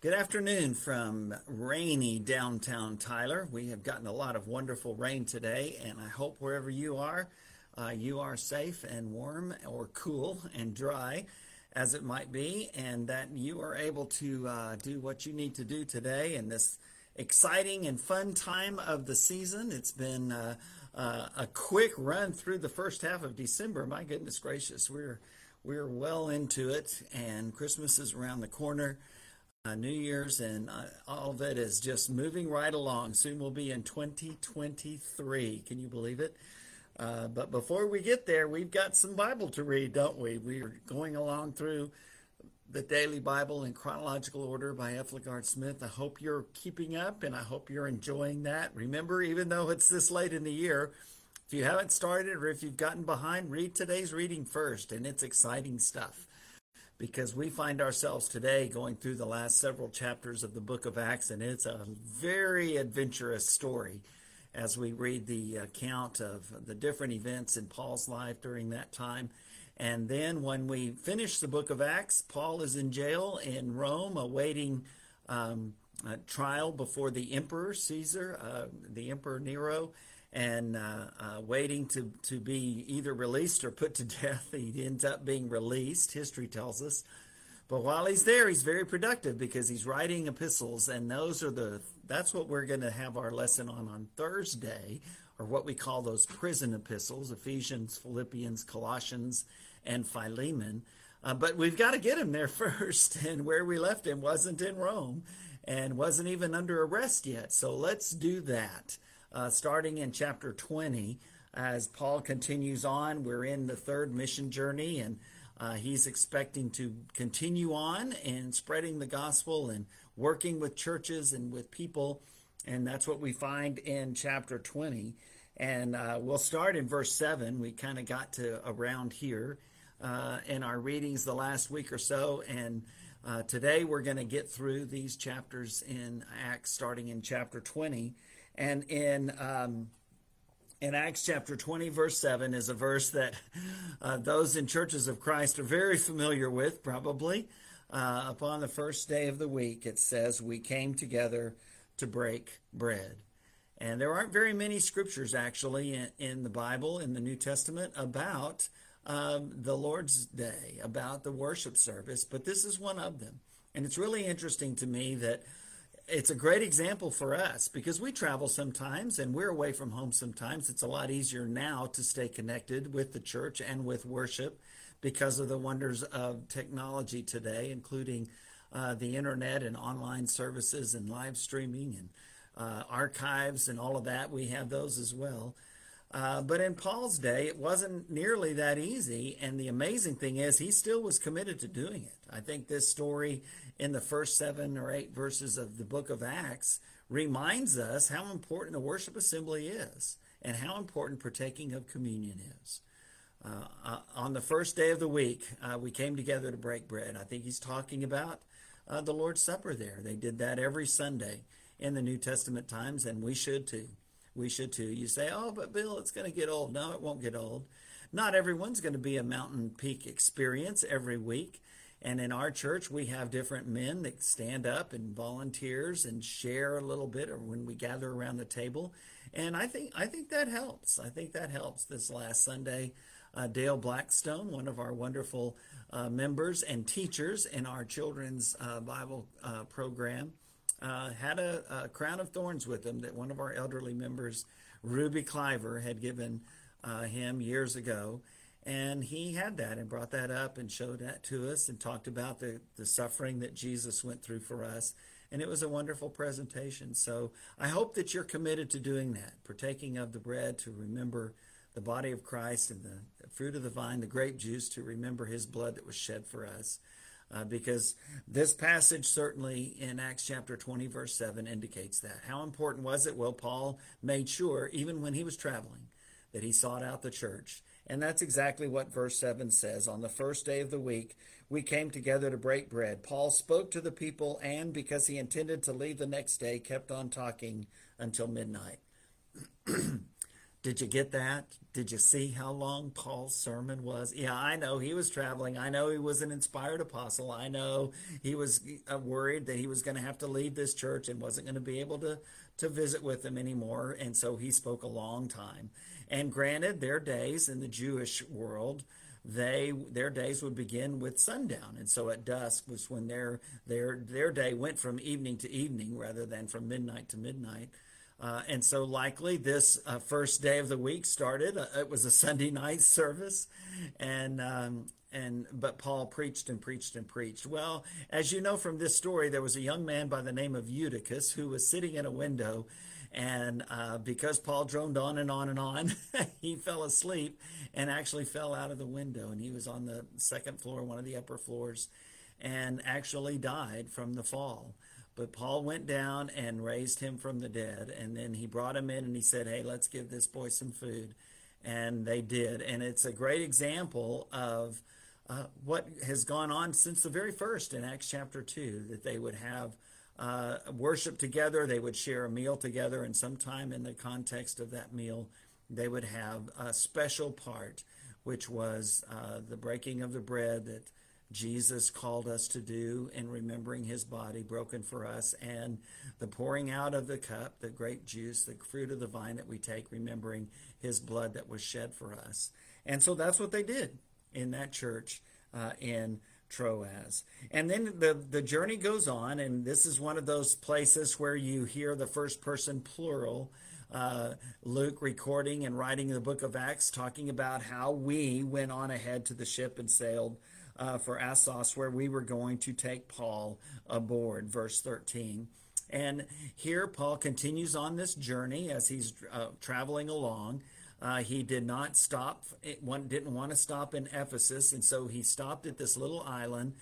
Good afternoon from rainy downtown Tyler. We have gotten a lot of wonderful rain today, and I hope wherever you are safe and warm or cool and dry as it might be, and that you are able to do what you need to do today in this exciting and fun time of the season. It's been a quick run through the first half of December. My goodness gracious, we're well into it, and Christmas is around the corner. New Year's, and all of it is just moving right along. Soon we'll be in 2023. Can you believe it? But before we get there, we've got some Bible to read, don't we? We're going along through the Daily Bible in chronological order by F. LaGard Smith. I hope you're keeping up, and I hope you're enjoying that. Remember, even though it's this late in the year, if you haven't started or if you've gotten behind, read today's reading first, and it's exciting stuff, because we find ourselves today going through the last several chapters of the book of Acts, and it's a very adventurous story as we read the account of the different events in Paul's life during that time. And then when we finish the book of Acts, Paul is in jail in Rome awaiting a trial before the emperor, Caesar, the emperor Nero, and waiting to be either released or put to death. He ends up being released, history tells us. But while he's there, he's very productive because he's writing epistles, and that's what we're going to have our lesson on Thursday, or what we call those prison epistles, Ephesians, Philippians, Colossians, and Philemon. But we've got to get him there first, and where we left him wasn't in Rome and wasn't even under arrest yet. So let's do that. Starting in chapter 20, as Paul continues on, we're in the third mission journey, and he's expecting to continue on and spreading the gospel and working with churches and with people, and that's what we find in chapter 20. And we'll start in verse 7. We kind of got to around here in our readings the last week or so, and today we're going to get through these chapters in Acts, starting in chapter 20. And in Acts chapter 20, verse 7 is a verse that those in churches of Christ are very familiar with, probably. Upon the first day of the week, it says, we came together to break bread. And there aren't very many scriptures, actually, in the Bible, in the New Testament, about the Lord's Day, about the worship service. But this is one of them. And it's really interesting to me that it's a great example for us, because we travel sometimes and we're away from home sometimes. It's a lot easier now to stay connected with the church and with worship because of the wonders of technology today, including the internet and online services and live streaming and archives and all of that. We have those as well. But in Paul's day, it wasn't nearly that easy. And the amazing thing is he still was committed to doing it. I think this story in the first 7 or 8 verses of the book of Acts reminds us how important a worship assembly is and how important partaking of communion is. On the first day of the week, we came together to break bread. I think he's talking about the Lord's Supper there. They did that every Sunday in the New Testament times, and we should too. We should too. You say, oh, but Bill, it's going to get old. No, it won't get old. Not everyone's going to be a mountain peak experience every week. And in our church, we have different men that stand up and volunteers and share a little bit, or when we gather around the table. And I think that helps. I think that helps. This last Sunday, Dale Blackstone, one of our wonderful members and teachers in our children's Bible program, had a crown of thorns with him that one of our elderly members, Ruby Cliver, had given him years ago. And he had that and brought that up and showed that to us and talked about the suffering that Jesus went through for us. And it was a wonderful presentation. So I hope that you're committed to doing that, partaking of the bread to remember the body of Christ and the fruit of the vine, the grape juice to remember his blood that was shed for us. Because this passage certainly in Acts chapter 20, verse 7 indicates that. How important was it? Well, Paul made sure, even when he was traveling, that he sought out the church. And that's exactly what verse 7 says. On the first day of the week, we came together to break bread. Paul spoke to the people, and because he intended to leave the next day, kept on talking until midnight. Did you get that? Did you see how long Paul's sermon was? Yeah, I know he was traveling. I know he was an inspired apostle. I know he was worried that he was going to have to leave this church and wasn't going to be able to visit with them anymore. And so he spoke a long time. And granted, their days in the Jewish world, their days would begin with sundown. And so at dusk was when their day went from evening to evening rather than from midnight to midnight. And so likely this first day of the week started. It was a Sunday night service, but Paul preached and preached and preached. Well, as you know from this story, there was a young man by the name of Eutychus who was sitting in a window, and because Paul droned on and on and on, he fell asleep and actually fell out of the window. And he was on the second floor, one of the upper floors, and actually died from the fall. But Paul went down and raised him from the dead, and then he brought him in and he said, hey, let's give this boy some food. And they did. And it's a great example of what has gone on since the very first in Acts chapter 2, that they would have worship together, they would share a meal together, and sometime in the context of that meal, they would have a special part, which was the breaking of the bread that Jesus called us to do in remembering his body broken for us, and the pouring out of the cup, the grape juice, the fruit of the vine that we take, remembering his blood that was shed for us. And so that's what they did in that church in Troas. And then the journey goes on, and this is one of those places where you hear the first person plural, Luke recording and writing the book of Acts, talking about how we went on ahead to the ship and sailed for Assos, where we were going to take Paul aboard, verse 13. And here Paul continues on this journey as he's traveling along. He did not stop, didn't want to stop in Ephesus, and so he stopped at this little island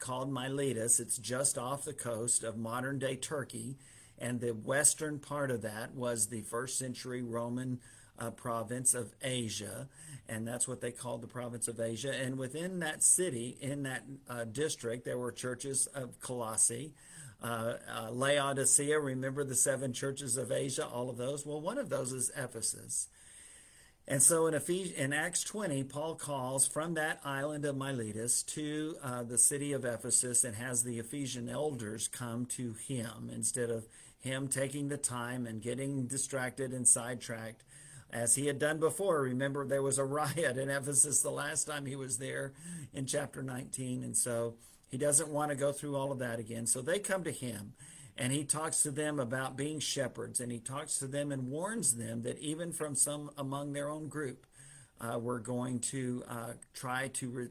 called Miletus. It's just off the coast of modern-day Turkey, and the western part of that was the first-century Roman province of Asia, and that's what they called the province of Asia. And within that city, in that district, there were churches of Colossae, Laodicea. Remember the seven churches of Asia, all of those? Well, one of those is Ephesus. And so in Acts 20, Paul calls from that island of Miletus to the city of Ephesus and has the Ephesian elders come to him instead of him taking the time and getting distracted and sidetracked, as he had done before. Remember, there was a riot in Ephesus the last time he was there in chapter 19, and so he doesn't want to go through all of that again. So they come to him, and he talks to them about being shepherds, and he talks to them and warns them that even from some among their own group were going to try to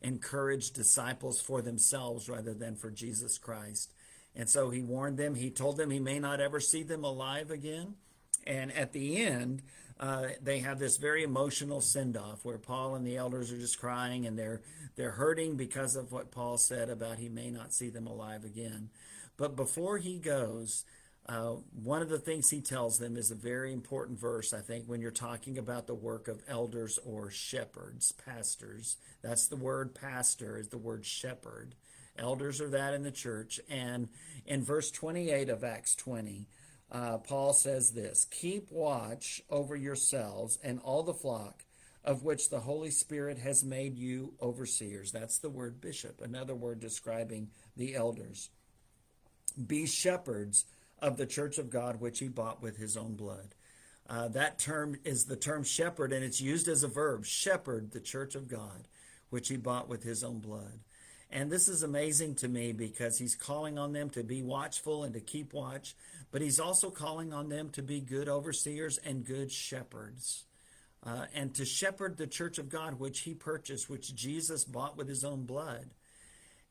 encourage disciples for themselves rather than for Jesus Christ. And so he warned them. He told them he may not ever see them alive again. And at the end, they have this very emotional send-off where Paul and the elders are just crying, and they're hurting because of what Paul said about he may not see them alive again. But before he goes, one of the things he tells them is a very important verse, I think, when you're talking about the work of elders or shepherds, pastors. That's the word pastor, is the word shepherd. Elders are that in the church. And in verse 28 of Acts 20, Paul says this: keep watch over yourselves and all the flock of which the Holy Spirit has made you overseers. That's the word bishop, another word describing the elders. Be shepherds of the church of God, which he bought with his own blood. That term is the term shepherd, and it's used as a verb. Shepherd the church of God, which he bought with his own blood. And this is amazing to me because he's calling on them to be watchful and to keep watch, but he's also calling on them to be good overseers and good shepherds, and to shepherd the church of God, which he purchased, which Jesus bought with his own blood.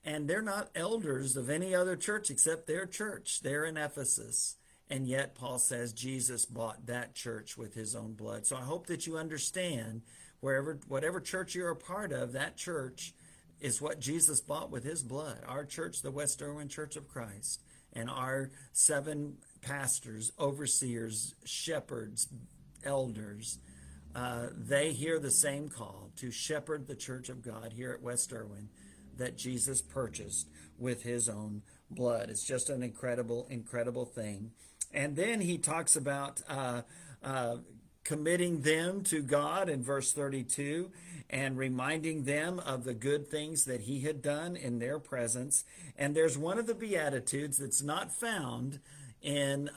And they're not elders of any other church except their church. They're in Ephesus. And yet Paul says Jesus bought that church with his own blood. So I hope that you understand whatever church you're a part of, that church is what Jesus bought with his blood. Our church, the West Irwin Church of Christ, and our seven pastors, overseers, shepherds, elders, they hear the same call to shepherd the church of God here at West Irwin that Jesus purchased with his own blood. It's just an incredible, incredible thing. And then he talks about committing them to God in verse 32 and reminding them of the good things that he had done in their presence. And there's one of the Beatitudes that's not found in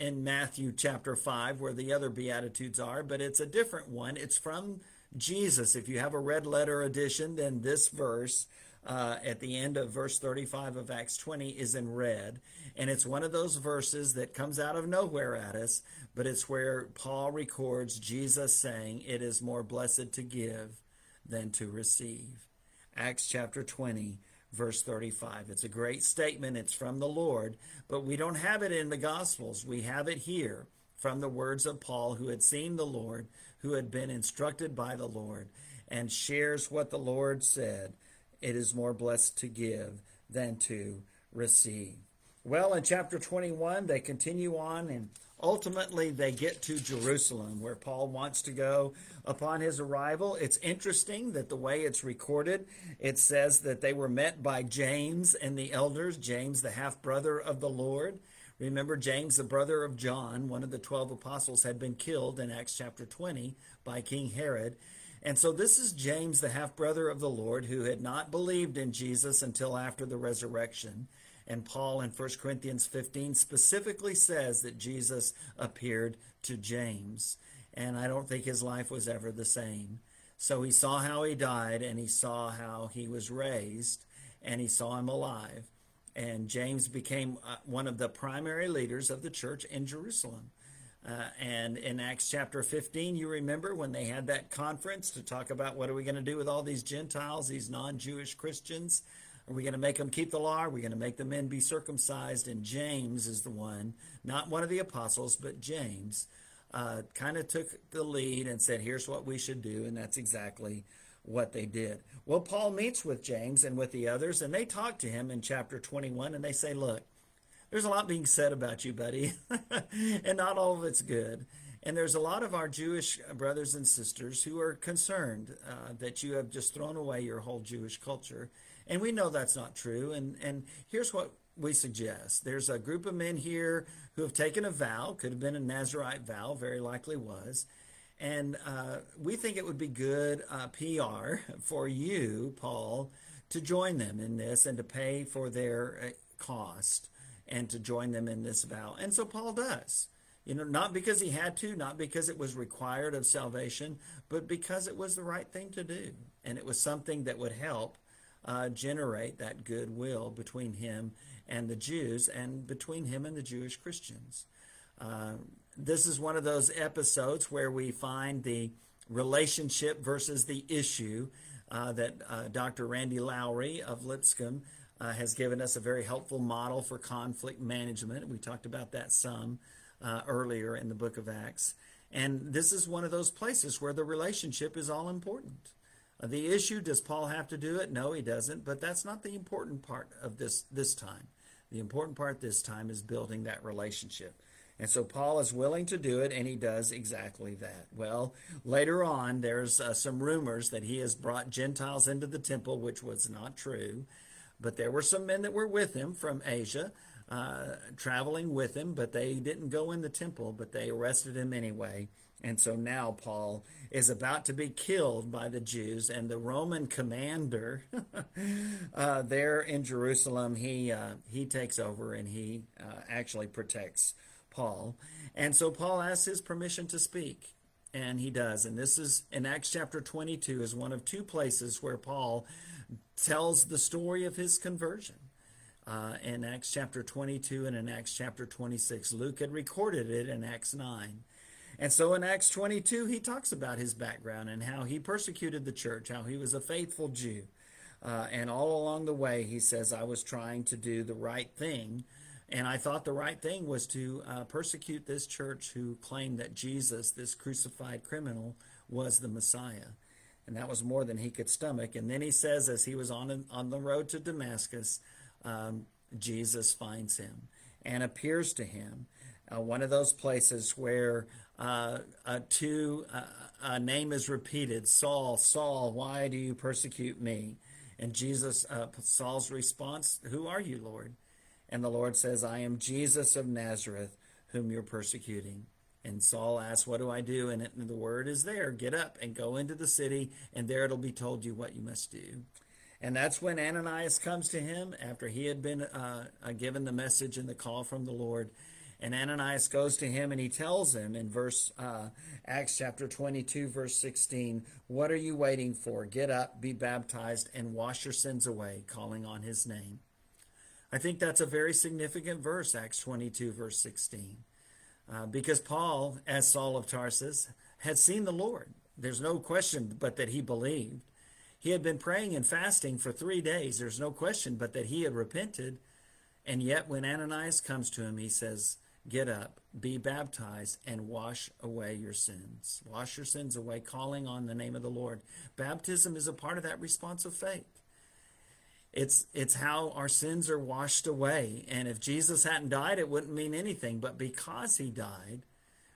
Matthew chapter 5 where the other Beatitudes are, but it's a different one. It's from Jesus. If you have a red letter edition, then this verse at the end of verse 35 of Acts 20 is in red, and it's one of those verses that comes out of nowhere at us, but it's where Paul records Jesus saying, "It is more blessed to give than to receive." Acts chapter 20, verse 35. It's a great statement. It's from the Lord, but we don't have it in the Gospels. We have it here from the words of Paul, who had seen the Lord, who had been instructed by the Lord, and shares what the Lord said. It is more blessed to give than to receive. Well, in chapter 21, they continue on, and ultimately they get to Jerusalem, where Paul wants to go upon his arrival. It's interesting that the way it's recorded, it says that they were met by James and the elders, James, the half-brother of the Lord. Remember, James, the brother of John, one of the 12 apostles, had been killed in Acts chapter 20 by King Herod. And so this is James, the half-brother of the Lord, who had not believed in Jesus until after the resurrection. And Paul in 1 Corinthians 15 specifically says that Jesus appeared to James. And I don't think his life was ever the same. So he saw how he died, and he saw how he was raised, and he saw him alive. And James became one of the primary leaders of the church in Jerusalem. And in Acts chapter 15, you remember when they had that conference to talk about what are we going to do with all these Gentiles, these non-Jewish Christians? Are we going to make them keep the law? Are we going to make the men be circumcised? And James is the one, not one of the apostles, but James, kind of took the lead and said, here's what we should do. And that's exactly what they did. Well, Paul meets with James and with the others, and they talk to him in chapter 21, and they say, look, there's a lot being said about you, buddy, and not all of it's good. And there's a lot of our Jewish brothers and sisters who are concerned that you have just thrown away your whole Jewish culture. And we know that's not true. And here's what we suggest. There's a group of men here who have taken a vow, could have been a Nazirite vow, very likely was. And we think it would be good PR for you, Paul, to join them in this and to pay for their cost and to join them in this vow. And so Paul does, not because he had to, not because it was required of salvation, but because it was the right thing to do. And it was something that would help generate that goodwill between him and the Jews and between him and the Jewish Christians. This is one of those episodes where we find the relationship versus the issue that Dr. Randy Lowry of Lipscomb has given us a very helpful model for conflict management. We talked about that some earlier in the book of Acts. And this is one of those places where the relationship is all important. The issue, does Paul have to do it? No, he doesn't. But that's not the important part of this time. The important part this time is building that relationship. And so Paul is willing to do it, and he does exactly that. Well, later on, there's some rumors that he has brought Gentiles into the temple, which was not true. But there were some men that were with him from Asia, traveling with him, but they didn't go in the temple, but they arrested him anyway. And so now Paul is about to be killed by the Jews, and the Roman commander there in Jerusalem, he takes over, and he actually protects Paul. And so Paul asks his permission to speak, and he does. And this is in Acts chapter 22 is one of two places where Paul tells the story of his conversion. In Acts chapter 22 and in Acts chapter 26, Luke had recorded it in Acts 9. And so in Acts 22, he talks about his background and how he persecuted the church, how he was a faithful Jew. And all along the way, he says, I was trying to do the right thing. And I thought the right thing was to persecute this church who claimed that Jesus, this crucified criminal, was the Messiah. And that was more than he could stomach. And then he says, as he was on the road to Damascus, Jesus finds him and appears to him. One of those places where a name is repeated, Saul, Saul, why do you persecute me? And Jesus, Saul's response, who are you, Lord? And the Lord says, I am Jesus of Nazareth, whom you're persecuting. And Saul asks, what do I do? And the word is there, get up and go into the city, and there it'll be told you what you must do. And that's when Ananias comes to him after he had been given the message and the call from the Lord. And Ananias goes to him and he tells him in Acts chapter 22, verse 16, what are you waiting for? Get up, be baptized, and wash your sins away, calling on his name. I think that's a very significant verse, Acts 22, verse 16, because Paul, as Saul of Tarsus, had seen the Lord. There's no question but that he believed. He had been praying and fasting for 3 days. There's no question but that he had repented. And yet when Ananias comes to him, he says, get up, be baptized, and wash away your sins. Wash your sins away, calling on the name of the Lord. Baptism is a part of that response of faith. It's how our sins are washed away. And if Jesus hadn't died, it wouldn't mean anything. But because he died,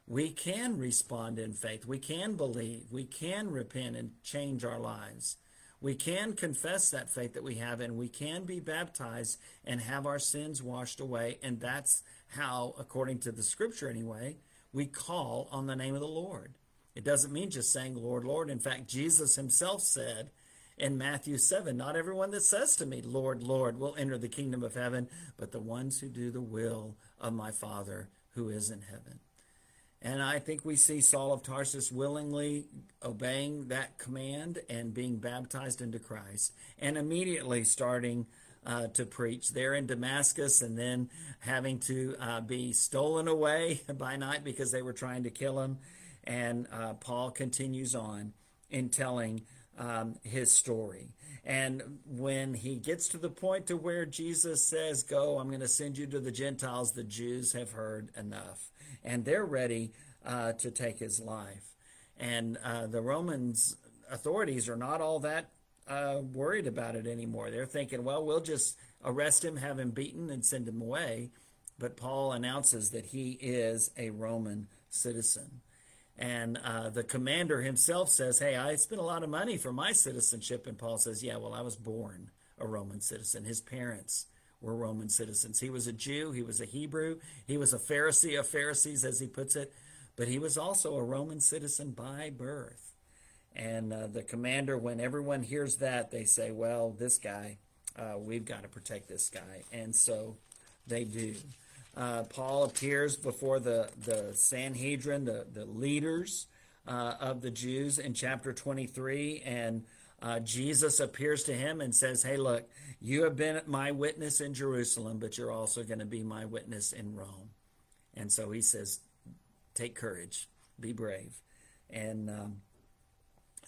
we can respond in faith. We can believe. We can repent and change our lives. We can confess that faith that we have, and we can be baptized and have our sins washed away. And that's how, according to the scripture anyway, we call on the name of the Lord. It doesn't mean just saying, Lord, Lord. In fact, Jesus himself said in Matthew 7, not everyone that says to me, Lord, Lord, will enter the kingdom of heaven, but the ones who do the will of my Father who is in heaven. And I think we see Saul of Tarsus willingly obeying that command and being baptized into Christ and immediately starting to preach there in Damascus, and then having to be stolen away by night because they were trying to kill him. And Paul continues on in telling his story. And when he gets to the point to where Jesus says, go, I'm going to send you to the Gentiles, the Jews have heard enough. And they're ready to take his life. And the Romans authorities are not all that worried about it anymore. They're thinking, well, we'll just arrest him, have him beaten, and send him away. But Paul announces that he is a Roman citizen. And the commander himself says, hey, I spent a lot of money for my citizenship. And Paul says, yeah, well, I was born a Roman citizen. His parents were Roman citizens. He was a Jew. He was a Hebrew. He was a Pharisee of Pharisees, as he puts it. But he was also a Roman citizen by birth. And the commander, when everyone hears that, they say, well, this guy, we've got to protect this guy. And so they do. Paul appears before the Sanhedrin, the leaders of the Jews in chapter 23, and Jesus appears to him and says, hey, look, you have been my witness in Jerusalem, but you're also going to be my witness in Rome. And so he says, take courage, be brave.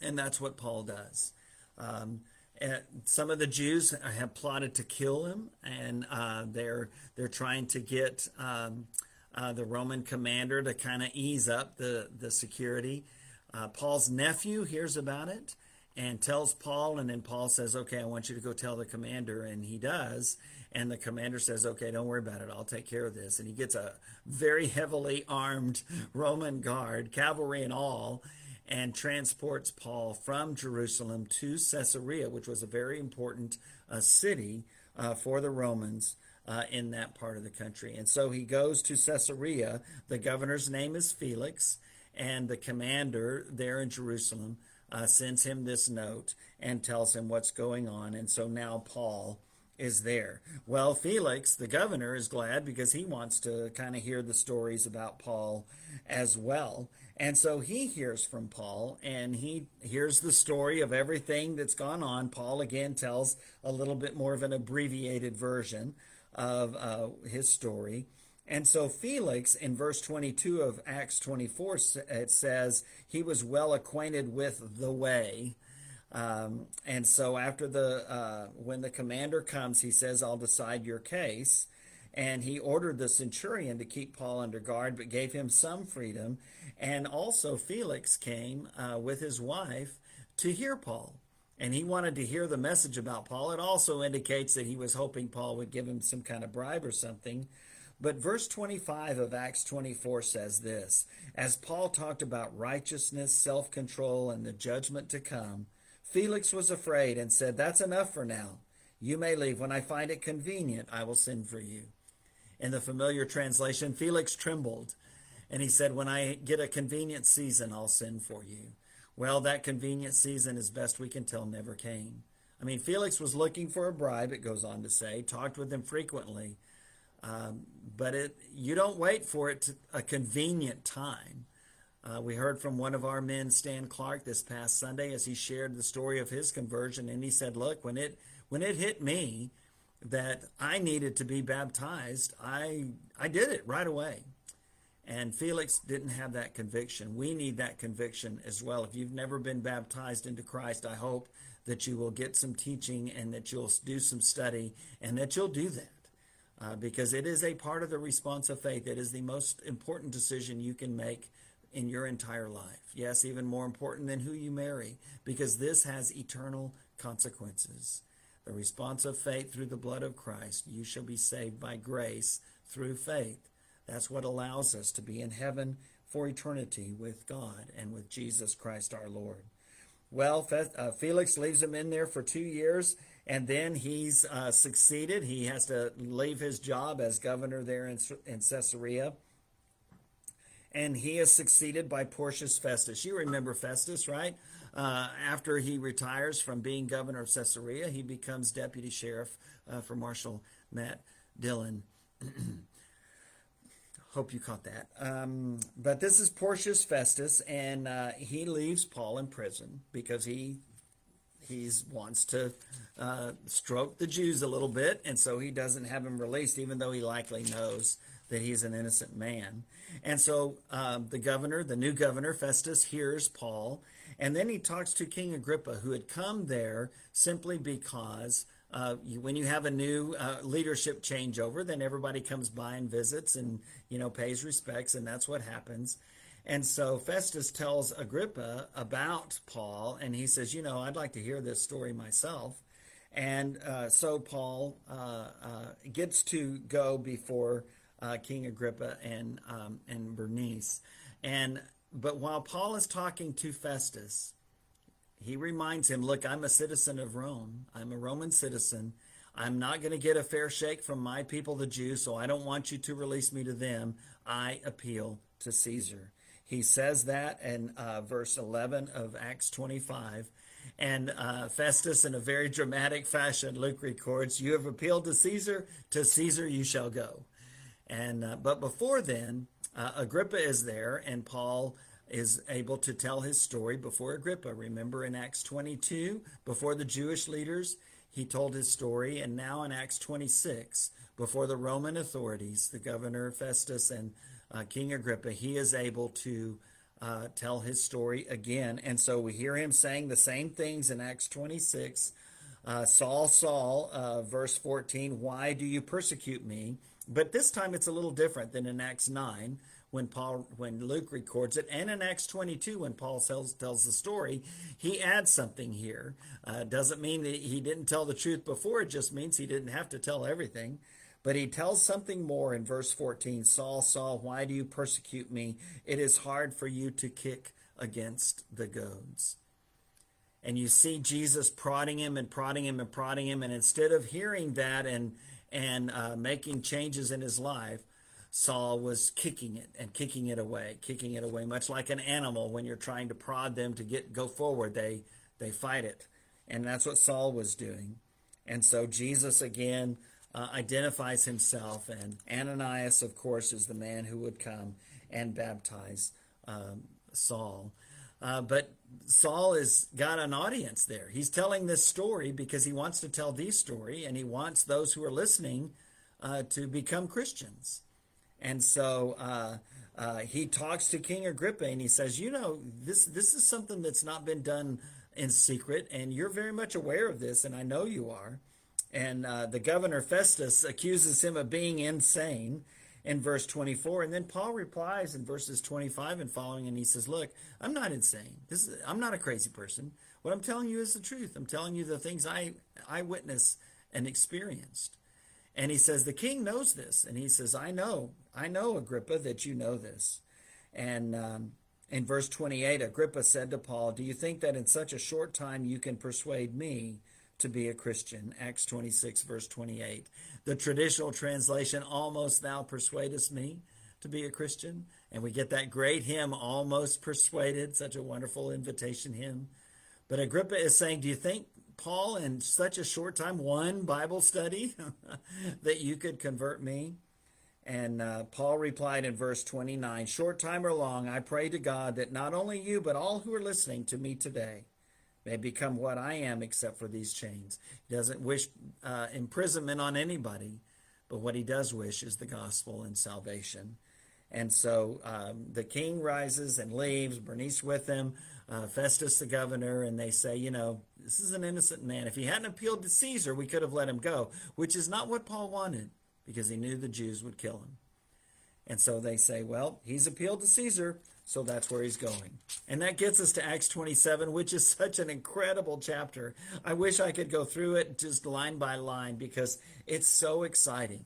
And that's what Paul does. Some of the Jews have plotted to kill him, and they're trying to get the Roman commander to kind of ease up the security. Paul's nephew hears about it and tells Paul, and then Paul says, okay, I want you to go tell the commander, and he does. And the commander says, okay, don't worry about it. I'll take care of this. And he gets a very heavily armed Roman guard, cavalry and all, and transports Paul from Jerusalem to Caesarea, which was a very important city for the Romans in that part of the country. And so he goes to Caesarea. The governor's name is Felix, and the commander there in Jerusalem sends him this note and tells him what's going on. And so now Paul is there. Well, Felix, the governor, is glad because he wants to kind of hear the stories about Paul as well. And so he hears from Paul, and he hears the story of everything that's gone on. Paul, again, tells a little bit more of an abbreviated version of his story. And so Felix, in verse 22 of Acts 24, it says, he was well acquainted with the way. And so after when the commander comes, he says, I'll decide your case. And he ordered the centurion to keep Paul under guard, but gave him some freedom. And also Felix came with his wife to hear Paul. And he wanted to hear the message about Paul. It also indicates that he was hoping Paul would give him some kind of bribe or something. But verse 25 of Acts 24 says this, as Paul talked about righteousness, self-control, and the judgment to come, Felix was afraid and said, that's enough for now. You may leave. When I find it convenient, I will send for you. In the familiar translation, Felix trembled And he said, when I get a convenient season, I'll send for you. Well, that convenient season, as best we can tell, never came. I mean, Felix was looking for a bribe, it goes on to say, talked with them frequently. But you don't wait for it to a convenient time. We heard from one of our men, Stan Clark, this past Sunday as he shared the story of his conversion. And he said, look, when it hit me that I needed to be baptized, I did it right away. And Felix didn't have that conviction. We need that conviction as well. If you've never been baptized into Christ, I hope that you will get some teaching and that you'll do some study and that you'll do that. Because it is a part of the response of faith. It is the most important decision you can make in your entire life. Yes, even more important than who you marry, because this has eternal consequences. The response of faith through the blood of Christ, you shall be saved by grace through faith. That's what allows us to be in heaven for eternity with God and with Jesus Christ our Lord. Well, Felix leaves him in there for 2 years, and then he's succeeded. He has to leave his job as governor there in Caesarea. And he is succeeded by Porcius Festus. You remember Festus, right? After he retires from being governor of Caesarea, he becomes deputy sheriff for Marshal Matt Dillon. Hope you caught that. But this is Porcius Festus, and he leaves Paul in prison because he wants to stroke the Jews a little bit, and so he doesn't have him released, even though he likely knows that he's an innocent man. And so the new governor, Festus, hears Paul, and then he talks to King Agrippa, who had come there simply because when you have a new leadership changeover, then everybody comes by and visits and, pays respects, and that's what happens. And so Festus tells Agrippa about Paul, and he says, I'd like to hear this story myself. And so Paul gets to go before King Agrippa and Bernice. But while Paul is talking to Festus, he reminds him, look, I'm a citizen of Rome. I'm a Roman citizen. I'm not going to get a fair shake from my people, the Jews, so I don't want you to release me to them. I appeal to Caesar. He says that in verse 11 of Acts 25. And Festus, in a very dramatic fashion, Luke records, you have appealed to Caesar you shall go. And but before then, Agrippa is there, and Paul is able to tell his story before Agrippa. Remember in Acts 22, before the Jewish leaders, he told his story. And now in Acts 26, before the Roman authorities, the governor Festus and King Agrippa, he is able to tell his story again. And so we hear him saying the same things in Acts 26. Saul, Saul, verse 14, why do you persecute me? But this time it's a little different than in Acts 9 when Luke records it, and in Acts 22 when Paul tells the story. He adds something here. Doesn't mean that he didn't tell the truth before. It just means he didn't have to tell everything. But he tells something more in verse 14. Saul, Saul, why do you persecute me? It is hard for you to kick against the goads. And you see Jesus prodding him and prodding him and prodding him. And instead of hearing that and making changes in his life, Saul was kicking it and kicking it away, much like an animal. When you're trying to prod them to go forward, they fight it. And that's what Saul was doing. And so Jesus again identifies himself, and Ananias, of course, is the man who would come and baptize Saul. But Saul has got an audience there. He's telling this story because he wants to tell the story, and he wants those who are listening to become Christians. And so he talks to King Agrippa, and he says, this is something that's not been done in secret, and you're very much aware of this, and I know you are. And the governor Festus accuses him of being insane in verse 24. And then Paul replies in verses 25 and following, and he says, look, I'm not insane. I'm not a crazy person. What I'm telling you is the truth. I'm telling you the things I witnessed and experienced. And he says, the king knows this. And he says, I know, Agrippa, that you know this. And in verse 28, Agrippa said to Paul, do you think that in such a short time you can persuade me to be a Christian? Acts 26, verse 28. The traditional translation, almost thou persuadest me to be a Christian. And we get that great hymn, Almost Persuaded, such a wonderful invitation hymn. But Agrippa is saying, do you think, Paul, in such a short time, one Bible study, that you could convert me? And Paul replied in verse 29, short time or long, I pray to God that not only you, but all who are listening to me today may become what I am except for these chains. He doesn't wish imprisonment on anybody, but what he does wish is the gospel and salvation. And so the king rises and leaves, Bernice with him, Festus the governor, and they say, you know, this is an innocent man. If he hadn't appealed to Caesar, we could have let him go, which is not what Paul wanted, because he knew the Jews would kill him. And so they say, well, he's appealed to Caesar, so that's where he's going. And that gets us to Acts 27, which is such an incredible chapter. I wish I could go through it just line by line, because it's so exciting.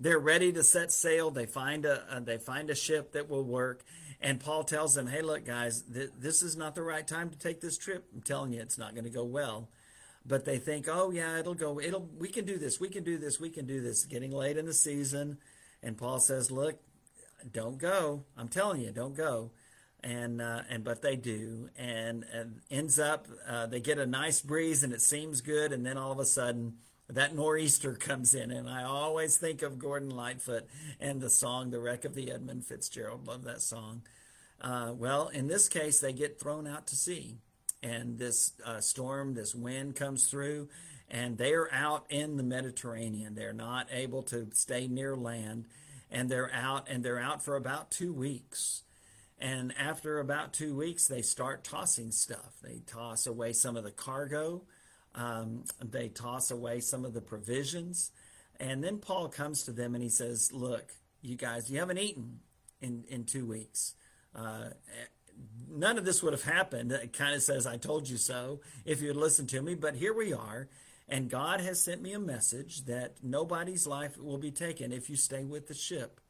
They're ready to set sail. They find a ship that will work. And Paul tells them, hey, look, guys, this is not the right time to take this trip. I'm telling you, it's not going to go well. But they think, oh, yeah, we can do this. Getting late in the season. And Paul says, look, don't go. I'm telling you, don't go. But they do. And ends up, they get a nice breeze and it seems good. And then all of a sudden, that nor'easter comes in. And I always think of Gordon Lightfoot and the song, The Wreck of the Edmund Fitzgerald. Love that song. Well, in this case, they get thrown out to sea. And this storm, this wind comes through, and they are out in the Mediterranean. They're not able to stay near land, and they're out for about 2 weeks. And after about 2 weeks, they start tossing stuff. They toss away some of the cargo. They toss away some of the provisions. And then Paul comes to them, and he says, look, you guys, you haven't eaten in 2 weeks. None of this would have happened. It kind of says, I told you so, if you had listened to me. But here we are, and God has sent me a message that nobody's life will be taken if you stay with the ship.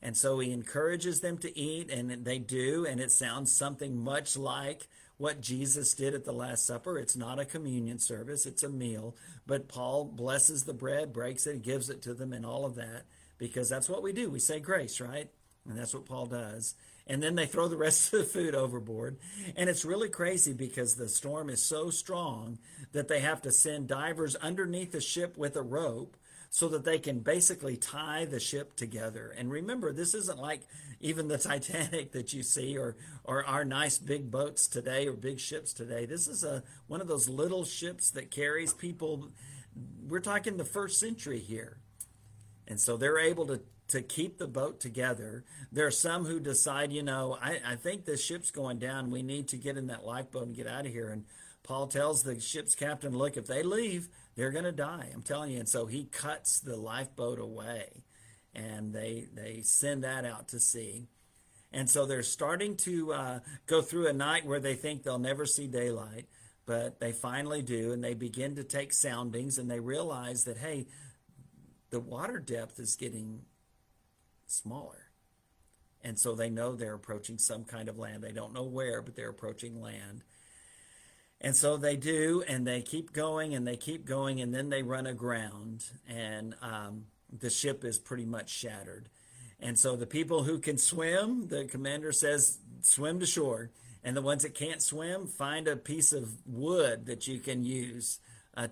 And so he encourages them to eat, and they do, and it sounds something much like what Jesus did at the Last Supper. It's not a communion service, it's a meal. But Paul blesses the bread, breaks it, gives it to them, and all of that, because that's what we do. We say grace, right? And that's what Paul does. And then they throw the rest of the food overboard. And it's really crazy because the storm is so strong that they have to send divers underneath the ship with a rope so that they can basically tie the ship together. And remember, this isn't like even the Titanic that you see or our nice big boats today or big ships today. This is one of those little ships that carries people. We're talking the first century here. And so they're able to keep the boat together. There are some who decide, you know, I think the ship's going down. We need to get in that lifeboat and get out of here. And Paul tells the ship's captain, look, if they leave, they're going to die. I'm telling you. And so he cuts the lifeboat away, and they send that out to sea. And so they're starting to go through a night where they think they'll never see daylight, but they finally do, and they begin to take soundings, and they realize that, hey, the water depth is getting smaller. And so they know they're approaching some kind of land. They don't know where, but they're approaching land. And so they do, and they keep going, and they keep going, and then they run aground, and the ship is pretty much shattered. And so the people who can swim, the commander says, swim to shore. And the ones that can't swim, find a piece of wood that you can use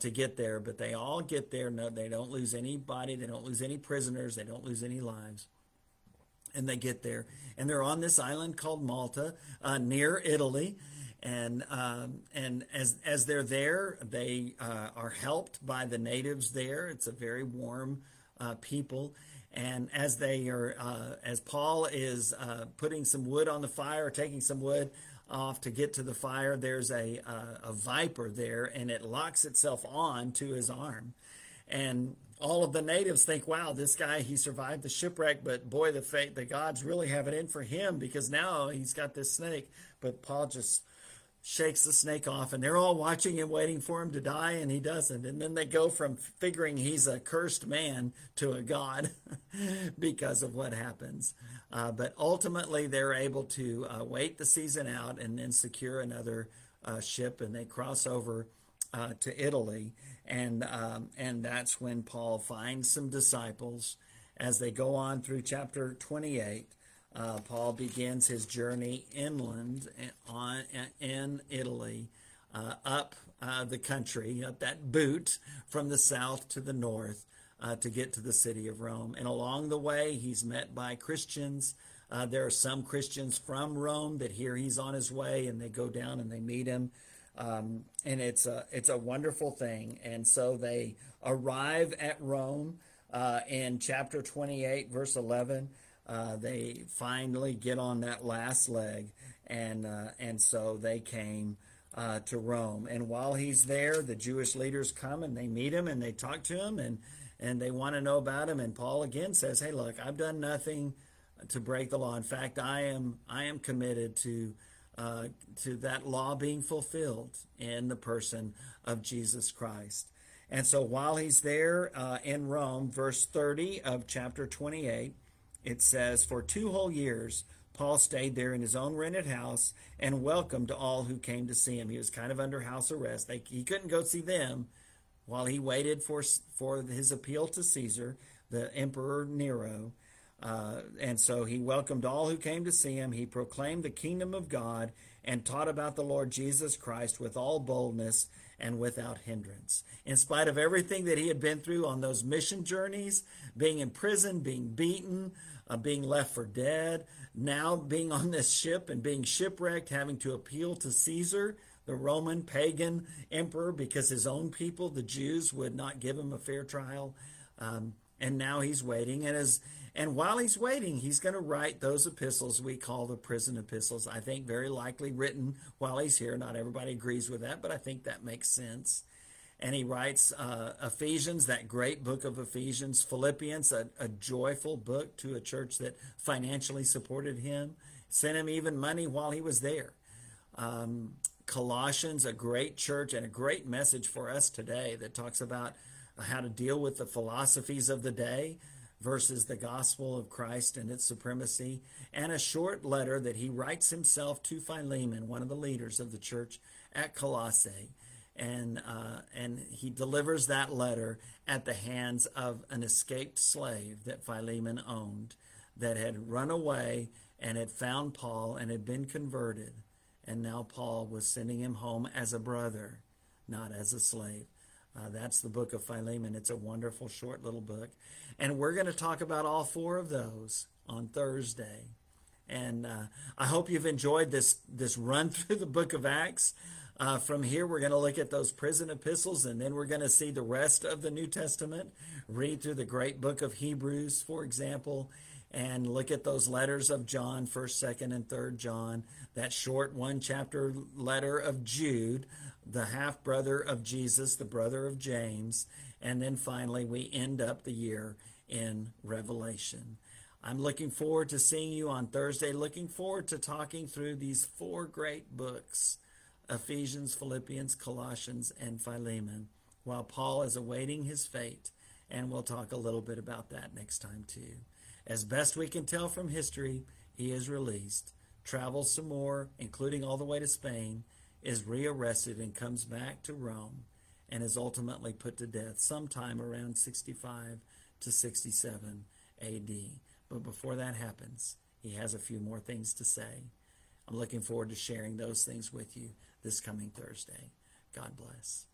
to get there. But they all get there. No, they don't lose anybody. They don't lose any prisoners. They don't lose any lives. And they get there, and they're on this island called Malta, near Italy. And as they're there, they are helped by the natives there. It's a very warm people. And as they are, as Paul is putting some wood on the fire, or taking some wood off to get to the fire, there's a viper there, and it locks itself on to his arm. And all of the natives think, wow, this guy, he survived the shipwreck, but boy, the gods really have it in for him, because now he's got this snake. But Paul just shakes the snake off, and they're all watching and waiting for him to die, and he doesn't. And then they go from figuring he's a cursed man to a god because of what happens. But ultimately, they're able to wait the season out and then secure another ship, and they cross over to Italy, and that's when Paul finds some disciples, as they go on through chapter 28, Paul begins his journey inland in Italy, up the country, up that boot from the south to the north to get to the city of Rome. And along the way, he's met by Christians. There are some Christians from Rome that hear he's on his way, and they go down and they meet him. And it's a wonderful thing. And so they arrive at Rome in chapter 28, verse 11. They finally get on that last leg, and so they came to Rome. And while he's there, the Jewish leaders come and they meet him and they talk to him and they want to know about him. And Paul again says, "Hey, look, I've done nothing to break the law. In fact, I am committed to that law being fulfilled in the person of Jesus Christ." And so while he's there in Rome, verse 30 of chapter 28. It says, "For 2 whole years, Paul stayed there in his own rented house and welcomed all who came to see him." He was kind of under house arrest. He couldn't go see them while he waited for his appeal to Caesar, the Emperor Nero. And so he welcomed all who came to see him. He proclaimed the kingdom of God and taught about the Lord Jesus Christ with all boldness and without hindrance. In spite of everything that he had been through on those mission journeys, being in prison, being beaten, being left for dead, now being on this ship and being shipwrecked, having to appeal to Caesar, the Roman pagan emperor, because his own people, the Jews, would not give him a fair trial. And now he's waiting. And while he's waiting, he's going to write those epistles we call the prison epistles. I think very likely written while he's here. Not everybody agrees with that, but I think that makes sense. And he writes Ephesians, that great book of Ephesians, Philippians, a joyful book to a church that financially supported him, sent him even money while he was there. Colossians, a great church and a great message for us today that talks about how to deal with the philosophies of the day versus the gospel of Christ and its supremacy, and a short letter that he writes himself to Philemon, one of the leaders of the church at Colossae, and he delivers that letter at the hands of an escaped slave that Philemon owned that had run away and had found Paul and had been converted, and now Paul was sending him home as a brother, not as a slave. That's the book of Philemon. It's a wonderful, short little book. And we're going to talk about all 4 of those on Thursday. And I hope you've enjoyed this run through the book of Acts. From here, we're going to look at those prison epistles, and then we're going to see the rest of the New Testament, read through the great book of Hebrews, for example, and look at those letters of John, 1st, 2nd, and 3rd John, that short 1-chapter letter of Jude, the half-brother of Jesus, the brother of James, and then finally we end up the year in Revelation. I'm looking forward to seeing you on Thursday, looking forward to talking through these 4 great books, Ephesians, Philippians, Colossians, and Philemon, while Paul is awaiting his fate, and we'll talk a little bit about that next time too. As best we can tell from history, he is released, travels some more, including all the way to Spain, is rearrested and comes back to Rome and is ultimately put to death sometime around 65 to 67 AD. But before that happens, he has a few more things to say. I'm looking forward to sharing those things with you this coming Thursday. God bless.